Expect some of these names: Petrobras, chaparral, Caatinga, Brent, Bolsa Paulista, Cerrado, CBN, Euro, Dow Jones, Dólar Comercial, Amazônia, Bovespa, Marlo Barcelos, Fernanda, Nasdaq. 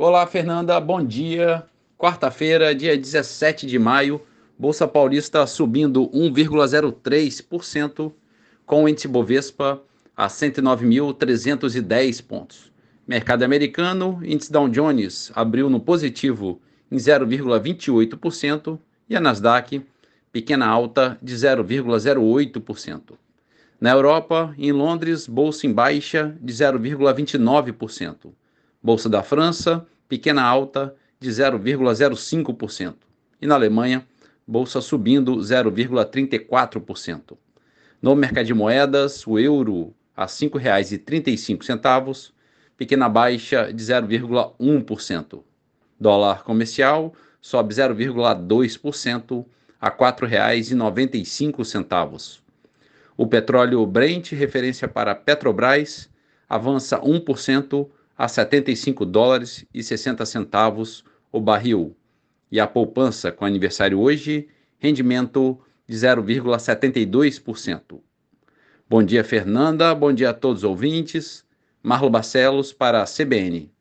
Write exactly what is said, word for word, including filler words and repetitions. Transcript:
Olá, Fernanda, bom dia. Quarta-feira, dia dezessete de maio, Bolsa Paulista subindo um vírgula zero três por cento, com o índice Bovespa a cento e nove mil trezentos e dez pontos. Mercado americano, índice Dow Jones abriu no positivo em zero vírgula vinte e oito por cento e a Nasdaq, pequena alta de zero vírgula zero oito por cento. Na Europa, em Londres, bolsa em baixa de zero vírgula vinte e nove por cento. Bolsa da França, pequena alta de zero vírgula zero cinco por cento. E na Alemanha, bolsa subindo zero vírgula trinta e quatro por cento. No mercado de moedas, o euro a cinco reais e trinta e cinco centavos, pequena baixa de zero vírgula um por cento. Dólar comercial sobe zero vírgula dois por cento a quatro reais e noventa e cinco centavos. O petróleo Brent, referência para Petrobras, avança um por cento a setenta e cinco dólares e sessenta centavos o barril. E a poupança com aniversário hoje, rendimento de zero vírgula setenta e dois por cento. Bom dia, Fernanda. Bom dia a todos os ouvintes. Marlo Barcelos para a C B N.